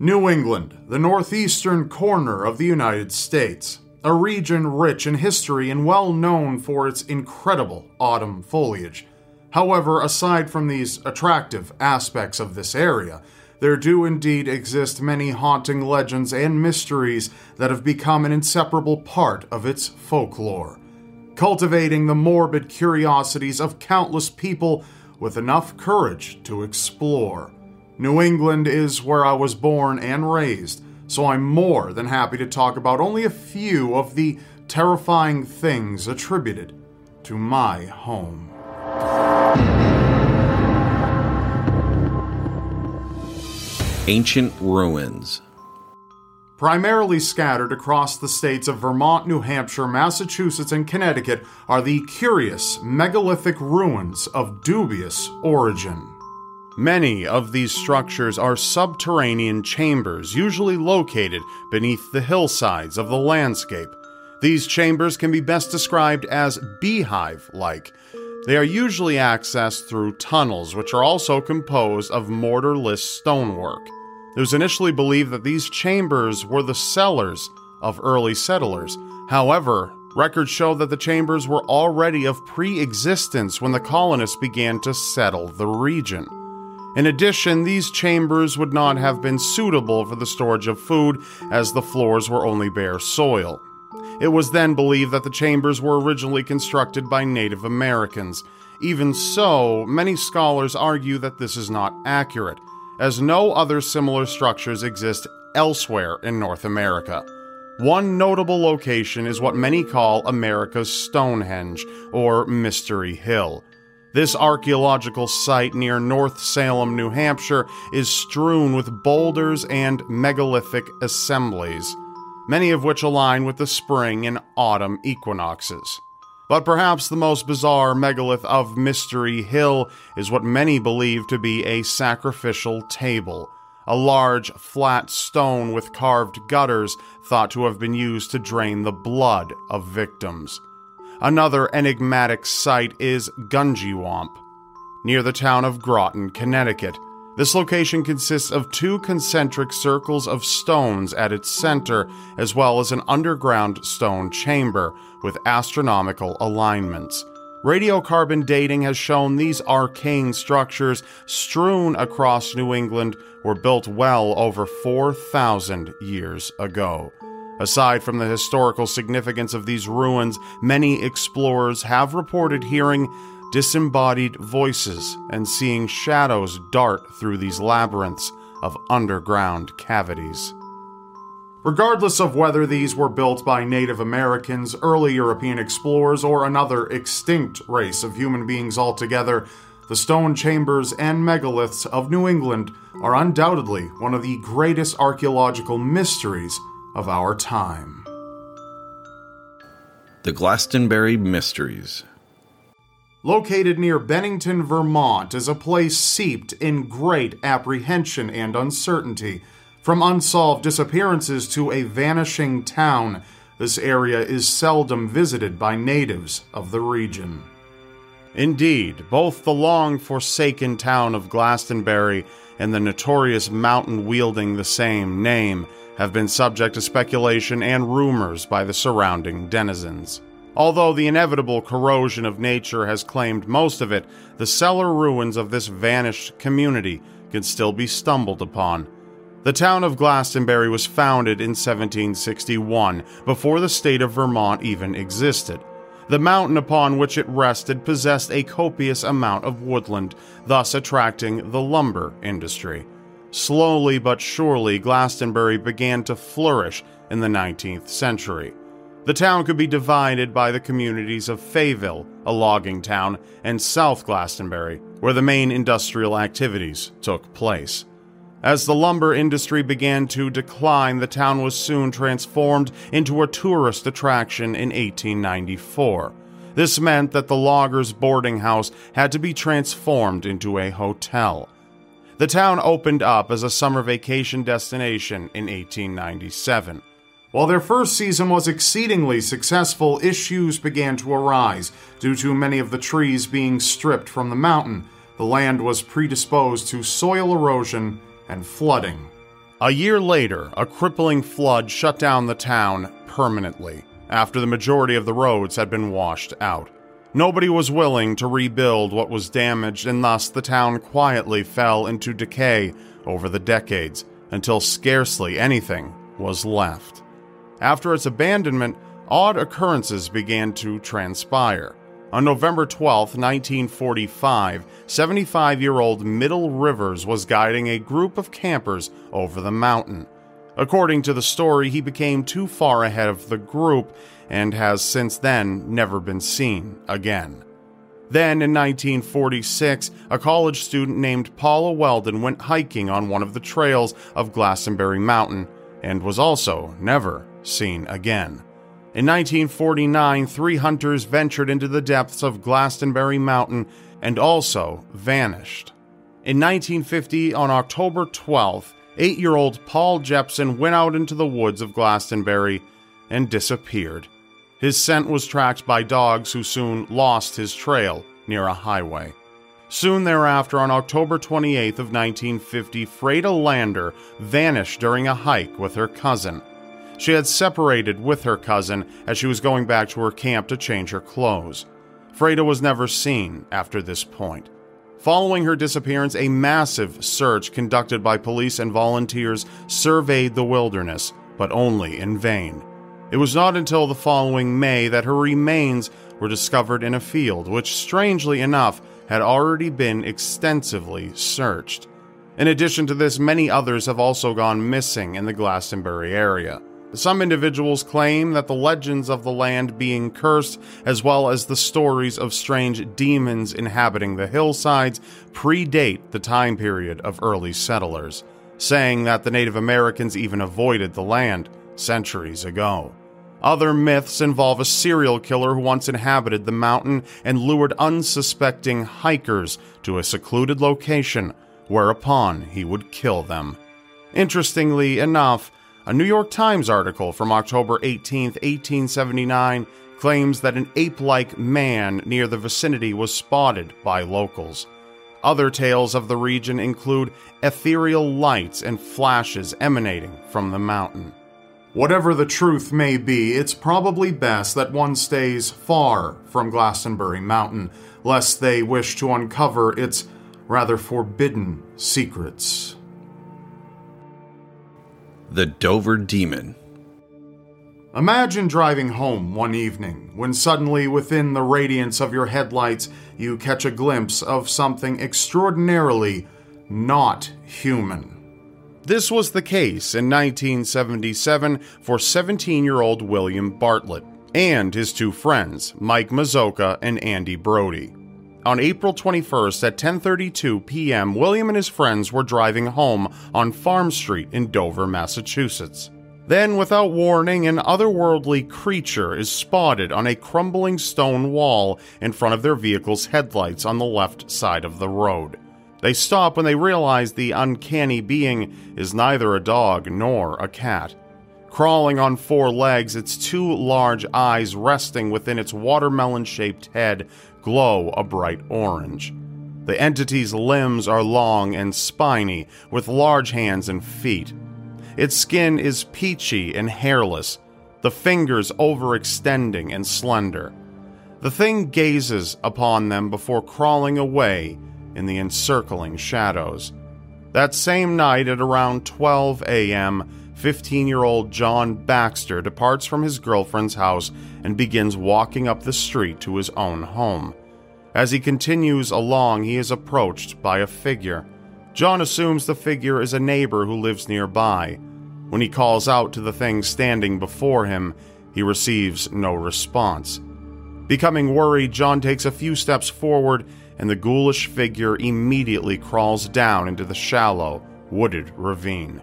New England, the northeastern corner of the United States, a region rich in history and well known for its incredible autumn foliage. However, aside from these attractive aspects of this area, there do indeed exist many haunting legends and mysteries that have become an inseparable part of its folklore, cultivating the morbid curiosities of countless people with enough courage to explore. New England is where I was born and raised, so I'm more than happy to talk about only a few of the terrifying things attributed to my home. Ancient ruins. Primarily scattered across the states of Vermont, New Hampshire, Massachusetts, and Connecticut are the curious megalithic ruins of dubious origin. Many of these structures are subterranean chambers, usually located beneath the hillsides of the landscape. These chambers can be best described as beehive-like. They are usually accessed through tunnels, which are also composed of mortarless stonework. It was initially believed that these chambers were the cellars of early settlers. However, records show that the chambers were already of pre-existence when the colonists began to settle the region. In addition, these chambers would not have been suitable for the storage of food, as the floors were only bare soil. It was then believed that the chambers were originally constructed by Native Americans. Even so, many scholars argue that this is not accurate, as no other similar structures exist elsewhere in North America. One notable location is what many call America's Stonehenge, or Mystery Hill. This archaeological site near North Salem, New Hampshire, is strewn with boulders and megalithic assemblies, many of which align with the spring and autumn equinoxes. But perhaps the most bizarre megalith of Mystery Hill is what many believe to be a sacrificial table, a large, flat stone with carved gutters thought to have been used to drain the blood of victims. Another enigmatic site is Gunjiwamp, near the town of Groton, Connecticut. This location consists of two concentric circles of stones at its center, as well as an underground stone chamber with astronomical alignments. Radiocarbon dating has shown these arcane structures strewn across New England were built well over 4,000 years ago. Aside from the historical significance of these ruins, many explorers have reported hearing disembodied voices and seeing shadows dart through these labyrinths of underground cavities. Regardless of whether these were built by Native Americans, early European explorers, or another extinct race of human beings altogether, the stone chambers and megaliths of New England are undoubtedly one of the greatest archaeological mysteries of our time. The Glastonbury Mysteries. Located near Bennington, Vermont, is a place steeped in great apprehension and uncertainty. From unsolved disappearances to a vanishing town, this area is seldom visited by natives of the region. Indeed, both the long-forsaken town of Glastonbury and the notorious mountain wielding the same name have been subject to speculation and rumors by the surrounding denizens. Although the inevitable corrosion of nature has claimed most of it, the cellar ruins of this vanished community can still be stumbled upon. The town of Glastonbury was founded in 1761, before the state of Vermont even existed. The mountain upon which it rested possessed a copious amount of woodland, thus attracting the lumber industry. Slowly but surely, Glastonbury began to flourish in the 19th century. The town could be divided by the communities of Fayville, a logging town, and South Glastonbury, where the main industrial activities took place. As the lumber industry began to decline, the town was soon transformed into a tourist attraction in 1894. This meant that the loggers' boarding house had to be transformed into a hotel. The town opened up as a summer vacation destination in 1897. While their first season was exceedingly successful, issues began to arise due to many of the trees being stripped from the mountain. The land was predisposed to soil erosion and flooding. A year later, a crippling flood shut down the town permanently after the majority of the roads had been washed out. Nobody was willing to rebuild what was damaged, and thus the town quietly fell into decay over the decades until scarcely anything was left. After its abandonment, odd occurrences began to transpire. On November 12, 1945, 75-year-old Middle Rivers was guiding a group of campers over the mountain. According to the story, he became too far ahead of the group and has since then never been seen again. Then, in 1946, a college student named Paula Weldon went hiking on one of the trails of Glastonbury Mountain and was also never seen again. In 1949, 3 hunters ventured into the depths of Glastonbury Mountain and also vanished. In 1950, on October 12th, 8-year-old Paul Jepson went out into the woods of Glastonbury and disappeared. His scent was tracked by dogs who soon lost his trail near a highway. Soon thereafter, on October 28th of 1950, Freda Lander vanished during a hike with her cousin. She had separated with her cousin as she was going back to her camp to change her clothes. Freda was never seen after this point. Following her disappearance, a massive search conducted by police and volunteers surveyed the wilderness, but only in vain. It was not until the following May that her remains were discovered in a field, which, strangely enough, had already been extensively searched. In addition to this, many others have also gone missing in the Glastonbury area. Some individuals claim that the legends of the land being cursed, as well as the stories of strange demons inhabiting the hillsides, predate the time period of early settlers, saying that the Native Americans even avoided the land centuries ago. Other myths involve a serial killer who once inhabited the mountain and lured unsuspecting hikers to a secluded location, whereupon he would kill them. Interestingly enough, a New York Times article from October 18, 1879, claims that an ape-like man near the vicinity was spotted by locals. Other tales of the region include ethereal lights and flashes emanating from the mountain. Whatever the truth may be, it's probably best that one stays far from Glastonbury Mountain, lest they wish to uncover its rather forbidden secrets. The Dover Demon. Imagine driving home one evening when suddenly, within the radiance of your headlights, you catch a glimpse of something extraordinarily not human. This was the case in 1977 for 17-year-old William Bartlett and his 2 friends, Mike Mazzocca and Andy Brody. On April 21st at 10:32 p.m., William and his friends were driving home on Farm Street in Dover, Massachusetts. Then, without warning, an otherworldly creature is spotted on a crumbling stone wall in front of their vehicle's headlights on the left side of the road. They stop when they realize the uncanny being is neither a dog nor a cat. Crawling on 4 legs, its 2 large eyes resting within its watermelon-shaped head glow a bright orange. The entity's limbs are long and spiny, with large hands and feet. Its skin is peachy and hairless, the fingers overextending and slender. The thing gazes upon them before crawling away in the encircling shadows. That same night at around 12 a.m., 15-year-old John Baxter departs from his girlfriend's house and begins walking up the street to his own home. As he continues along, he is approached by a figure. John assumes the figure is a neighbor who lives nearby. When he calls out to the thing standing before him, he receives no response. Becoming worried, John takes a few steps forward, and the ghoulish figure immediately crawls down into the shallow, wooded ravine.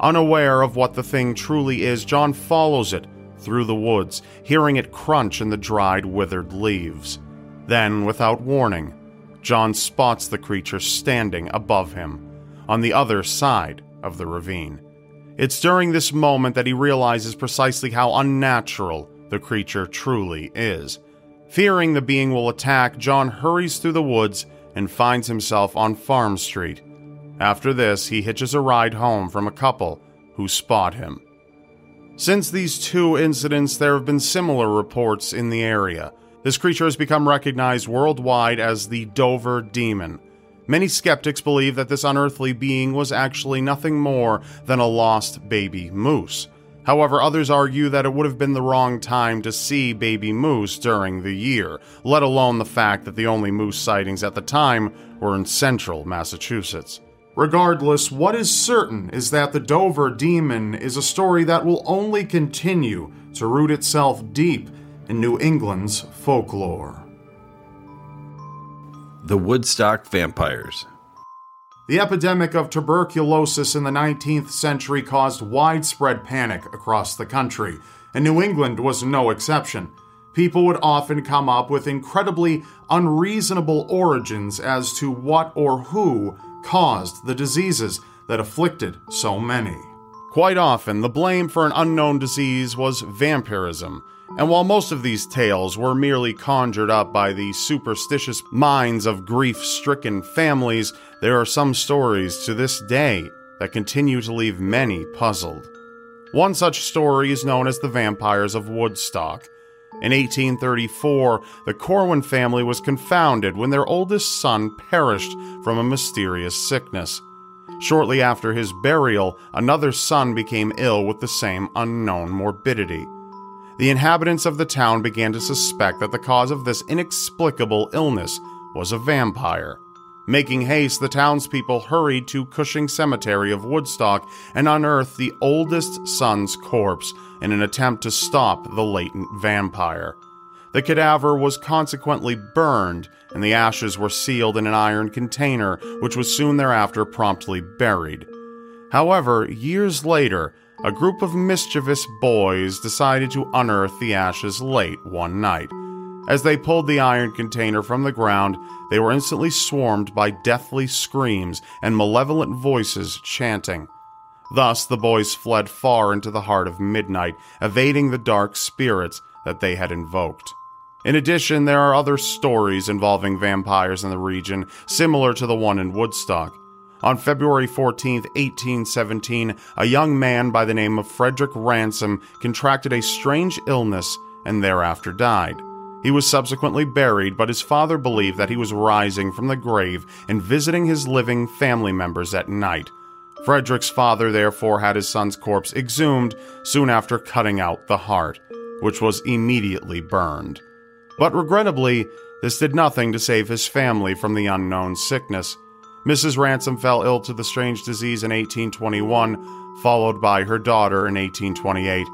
Unaware of what the thing truly is, John follows it through the woods, hearing it crunch in the dried, withered leaves. Then, without warning, John spots the creature standing above him, on the other side of the ravine. It's during this moment that he realizes precisely how unnatural the creature truly is. Fearing the being will attack, John hurries through the woods and finds himself on Farm Street. After this, he hitches a ride home from a couple who spot him. Since these two incidents, there have been similar reports in the area. This creature has become recognized worldwide as the Dover Demon. Many skeptics believe that this unearthly being was actually nothing more than a lost baby moose. However, others argue that it would have been the wrong time to see baby moose during the year, let alone the fact that the only moose sightings at the time were in central Massachusetts. Regardless, what is certain is that the Dover Demon is a story that will only continue to root itself deep in New England's folklore. The Woodstock Vampires. The epidemic of tuberculosis in the 19th century caused widespread panic across the country, and New England was no exception. People would often come up with incredibly unreasonable origins as to what or who caused the diseases that afflicted so many. Quite often, the blame for an unknown disease was vampirism, and while most of these tales were merely conjured up by the superstitious minds of grief-stricken families, there are some stories to this day that continue to leave many puzzled. One such story is known as the Vampires of Woodstock. In 1834, the Corwin family was confounded when their oldest son perished from a mysterious sickness. Shortly after his burial, another son became ill with the same unknown morbidity. The inhabitants of the town began to suspect that the cause of this inexplicable illness was a vampire. Making haste, the townspeople hurried to Cushing Cemetery of Woodstock and unearthed the oldest son's corpse in an attempt to stop the latent vampire. The cadaver was consequently burned, and the ashes were sealed in an iron container, which was soon thereafter promptly buried. However, years later, a group of mischievous boys decided to unearth the ashes late one night. As they pulled the iron container from the ground, they were instantly swarmed by deathly screams and malevolent voices chanting. Thus, the boys fled far into the heart of midnight, evading the dark spirits that they had invoked. In addition, there are other stories involving vampires in the region, similar to the one in Woodstock. On February 14, 1817, a young man by the name of Frederick Ransom contracted a strange illness and thereafter died. He was subsequently buried, but his father believed that he was rising from the grave and visiting his living family members at night. Frederick's father therefore had his son's corpse exhumed soon after cutting out the heart, which was immediately burned. But regrettably, this did nothing to save his family from the unknown sickness. Mrs. Ransom fell ill to the strange disease in 1821, followed by her daughter in 1828,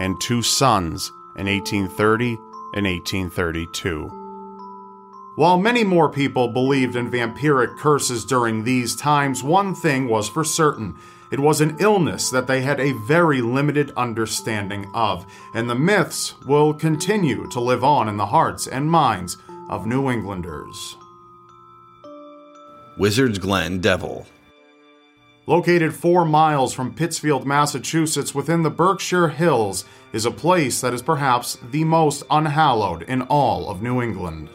and two sons in 1830 in 1832. While many more people believed in vampiric curses during these times, one thing was for certain. It was an illness that they had a very limited understanding of, and the myths will continue to live on in the hearts and minds of New Englanders. Wizard's Glen Devil. Located 4 miles from Pittsfield, Massachusetts, within the Berkshire Hills, is a place that is perhaps the most unhallowed in all of New England.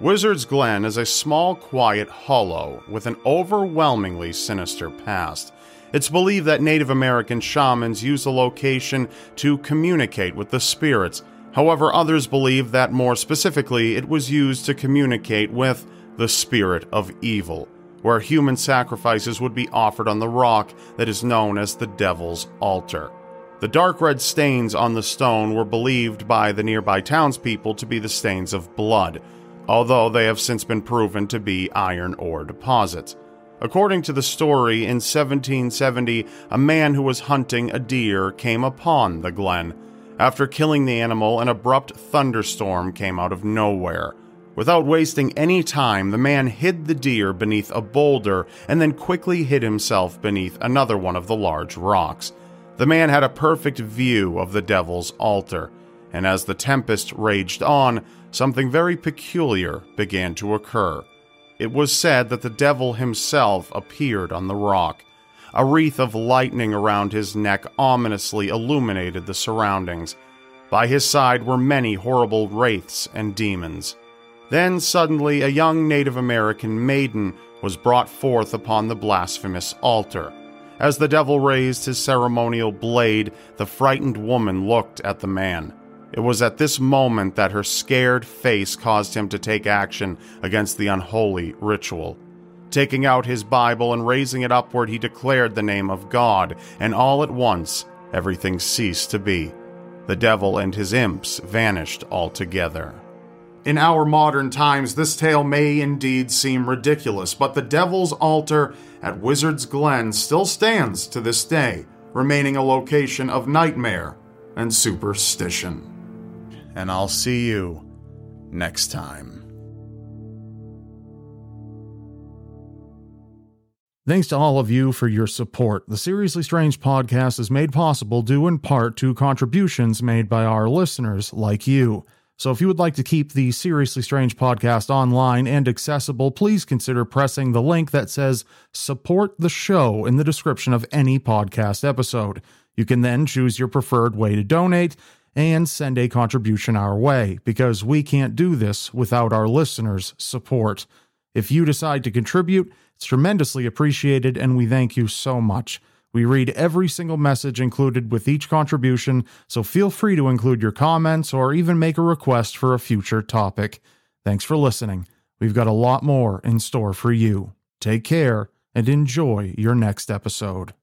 Wizard's Glen is a small, quiet hollow with an overwhelmingly sinister past. It's believed that Native American shamans used the location to communicate with the spirits. However, others believe that more specifically it was used to communicate with the spirit of evil, where human sacrifices would be offered on the rock that is known as the Devil's Altar. The dark red stains on the stone were believed by the nearby townspeople to be the stains of blood, although they have since been proven to be iron ore deposits. According to the story, in 1770, a man who was hunting a deer came upon the glen. After killing the animal, an abrupt thunderstorm came out of nowhere. Without wasting any time, the man hid the deer beneath a boulder and then quickly hid himself beneath another one of the large rocks. The man had a perfect view of the Devil's Altar, and as the tempest raged on, something very peculiar began to occur. It was said that the devil himself appeared on the rock. A wreath of lightning around his neck ominously illuminated the surroundings. By his side were many horrible wraiths and demons. Then suddenly a young Native American maiden was brought forth upon the blasphemous altar. As the devil raised his ceremonial blade, the frightened woman looked at the man. It was at this moment that her scared face caused him to take action against the unholy ritual. Taking out his Bible and raising it upward, he declared the name of God, and all at once, everything ceased to be. The devil and his imps vanished altogether. In our modern times, this tale may indeed seem ridiculous, but the Devil's Altar at Wizard's Glen still stands to this day, remaining a location of nightmare and superstition. And I'll see you next time. Thanks to all of you for your support. The Seriously Strange podcast is made possible due in part to contributions made by our listeners like you. So if you would like to keep the Seriously Strange podcast online and accessible, please consider pressing the link that says Support the Show in the description of any podcast episode. You can then choose your preferred way to donate and send a contribution our way, because we can't do this without our listeners' support. If you decide to contribute, it's tremendously appreciated, and we thank you so much. We read every single message included with each contribution, so feel free to include your comments or even make a request for a future topic. Thanks for listening. We've got a lot more in store for you. Take care and enjoy your next episode.